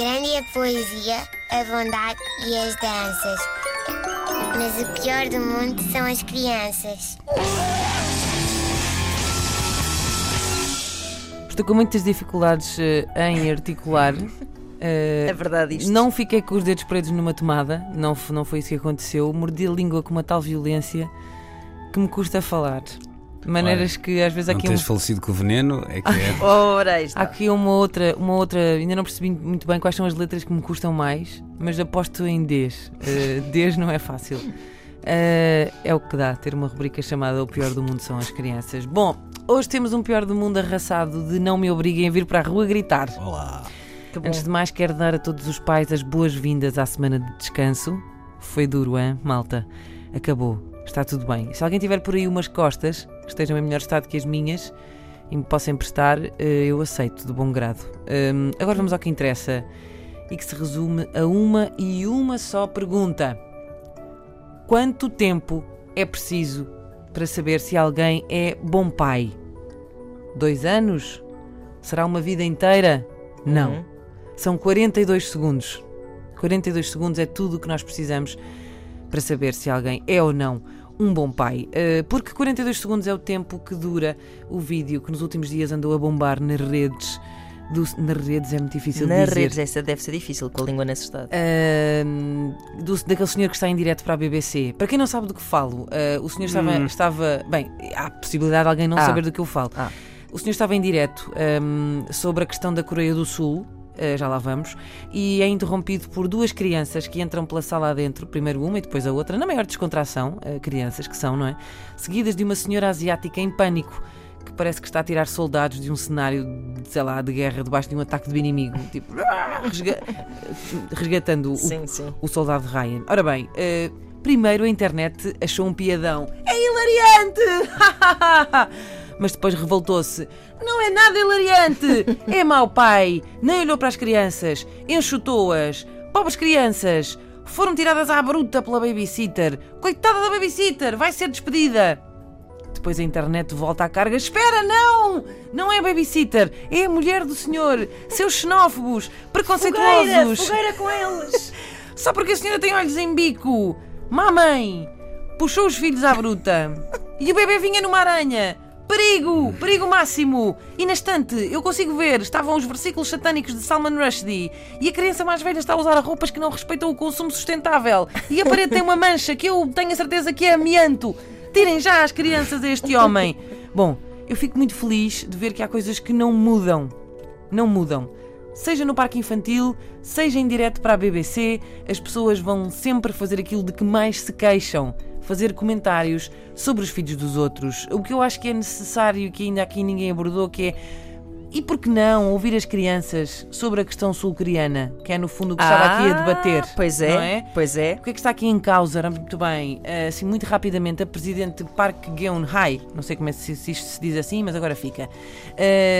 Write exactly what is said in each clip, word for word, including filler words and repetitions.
grande é a poesia, a bondade e as danças. Mas o pior do mundo são as crianças. Estou com muitas dificuldades em articular. Uh, é verdade isto. Não fiquei com os dedos presos numa tomada, não, não foi isso que aconteceu. Mordi a língua com uma tal violência que me custa falar. De maneiras claro. Que às vezes há aqui. Não tens um... falecido com o veneno? É que é. Ora, isto. Há aqui uma outra, uma outra. Ainda não percebi muito bem quais são as letras que me custam mais, mas aposto em Dês. Uh, Dês não é fácil. Uh, é o que dá ter uma rubrica chamada O Pior do Mundo São as Crianças. Bom, hoje temos um pior do mundo arrasado de não me obriguem a vir para a rua gritar. Olá! Antes de mais, quero dar a todos os pais as boas-vindas à semana de descanso. Foi duro, hein, malta? Acabou, está tudo bem. Se alguém tiver por aí umas costas que estejam em melhor estado que as minhas e me possa emprestar, eu aceito de bom grado. Um, agora vamos ao que interessa e que se resume a uma e uma só pergunta: quanto tempo é preciso para saber se alguém é bom pai? Dois anos? Será uma vida inteira? Não. Uhum. São quarenta e dois segundos. quarenta e dois segundos é tudo o que nós precisamos para saber se alguém é ou não um bom pai. Uh, porque quarenta e dois segundos é o tempo que dura o vídeo que nos últimos dias andou a bombar nas redes. Do, nas redes é muito difícil de dizer. Nas redes, essa deve ser difícil, com a língua nesse estado. Uh, do, daquele senhor que está em direto para a B B C. Para quem não sabe do que falo, uh, o senhor estava, hum. estava... Bem, há a possibilidade de alguém não ah. saber do que eu falo. Ah. O senhor estava em direto um, sobre a questão da Coreia do Sul. Uh, já lá vamos, e é interrompido por duas crianças que entram pela sala adentro, primeiro uma e depois a outra, na maior descontração, uh, crianças que são, não é? Seguidas de uma senhora asiática em pânico, que parece que está a tirar soldados de um cenário, sei lá, de guerra, debaixo de um ataque do inimigo, tipo, resga- resgatando o, sim, sim. o soldado Ryan. Ora bem, uh, primeiro a internet achou um piadão, é hilariante! Mas depois revoltou-se. Não é nada hilariante. É mau pai. Nem olhou para as crianças. Enxotou-as. Pobres crianças. Foram tiradas à bruta pela babysitter. Coitada da babysitter. Vai ser despedida. Depois a internet volta à carga. Espera, não. Não é a babysitter. É a mulher do senhor. Seus xenófobos. Preconceituosos. Fogueira, fogueira com eles. Só porque a senhora tem olhos em bico. Mamãe. Puxou os filhos à bruta. E o bebê vinha numa aranha. Perigo! Perigo máximo! E na estante, eu consigo ver, estavam os versículos satânicos de Salman Rushdie e a criança mais velha está a usar roupas que não respeitam o consumo sustentável e a parede tem uma mancha que eu tenho a certeza que é amianto. Tirem já as crianças a este homem. Bom, eu fico muito feliz de ver que há coisas que não mudam. Não mudam. Seja no parque infantil, seja em direto para a B B C, as pessoas vão sempre fazer aquilo de que mais se queixam. Fazer comentários sobre os filhos dos outros. O que eu acho que é necessário e que ainda aqui ninguém abordou, que é, e por que não ouvir as crianças sobre a questão sul-coreana, que é no fundo o que ah, estava aqui a debater. Pois é, não é, pois é. O que é que está aqui em causa? Muito bem, assim muito rapidamente, a presidente Park Geun-hye, não sei como é se isto se diz assim, mas agora fica,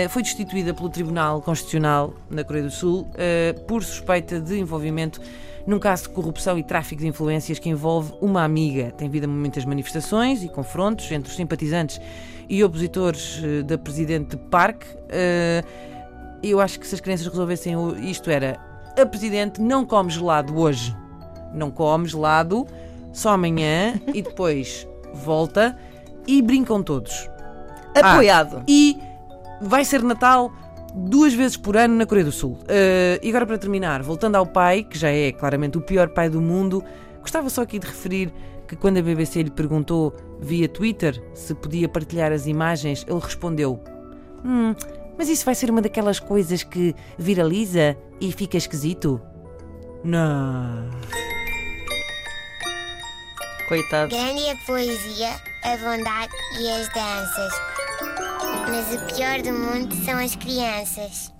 foi destituída pelo Tribunal Constitucional na Coreia do Sul por suspeita de envolvimento num caso de corrupção e tráfico de influências que envolve uma amiga. Tem havido muitas manifestações e confrontos entre os simpatizantes e opositores da presidente Park. Eu acho que se as crianças resolvessem isto era: a presidente não come gelado hoje. Não come gelado, só amanhã e depois volta e brincam todos. Apoiado. Ah, e vai ser Natal duas vezes por ano na Coreia do Sul. Uh, e agora para terminar, voltando ao pai, que já é claramente o pior pai do mundo, gostava só aqui de referir que quando a B B C lhe perguntou via Twitter se podia partilhar as imagens, ele respondeu: Hum, mas isso vai ser uma daquelas coisas que viraliza e fica esquisito? Não. Coitado. Grande a poesia, a bondade e as danças. Mas o pior do mundo são as crianças.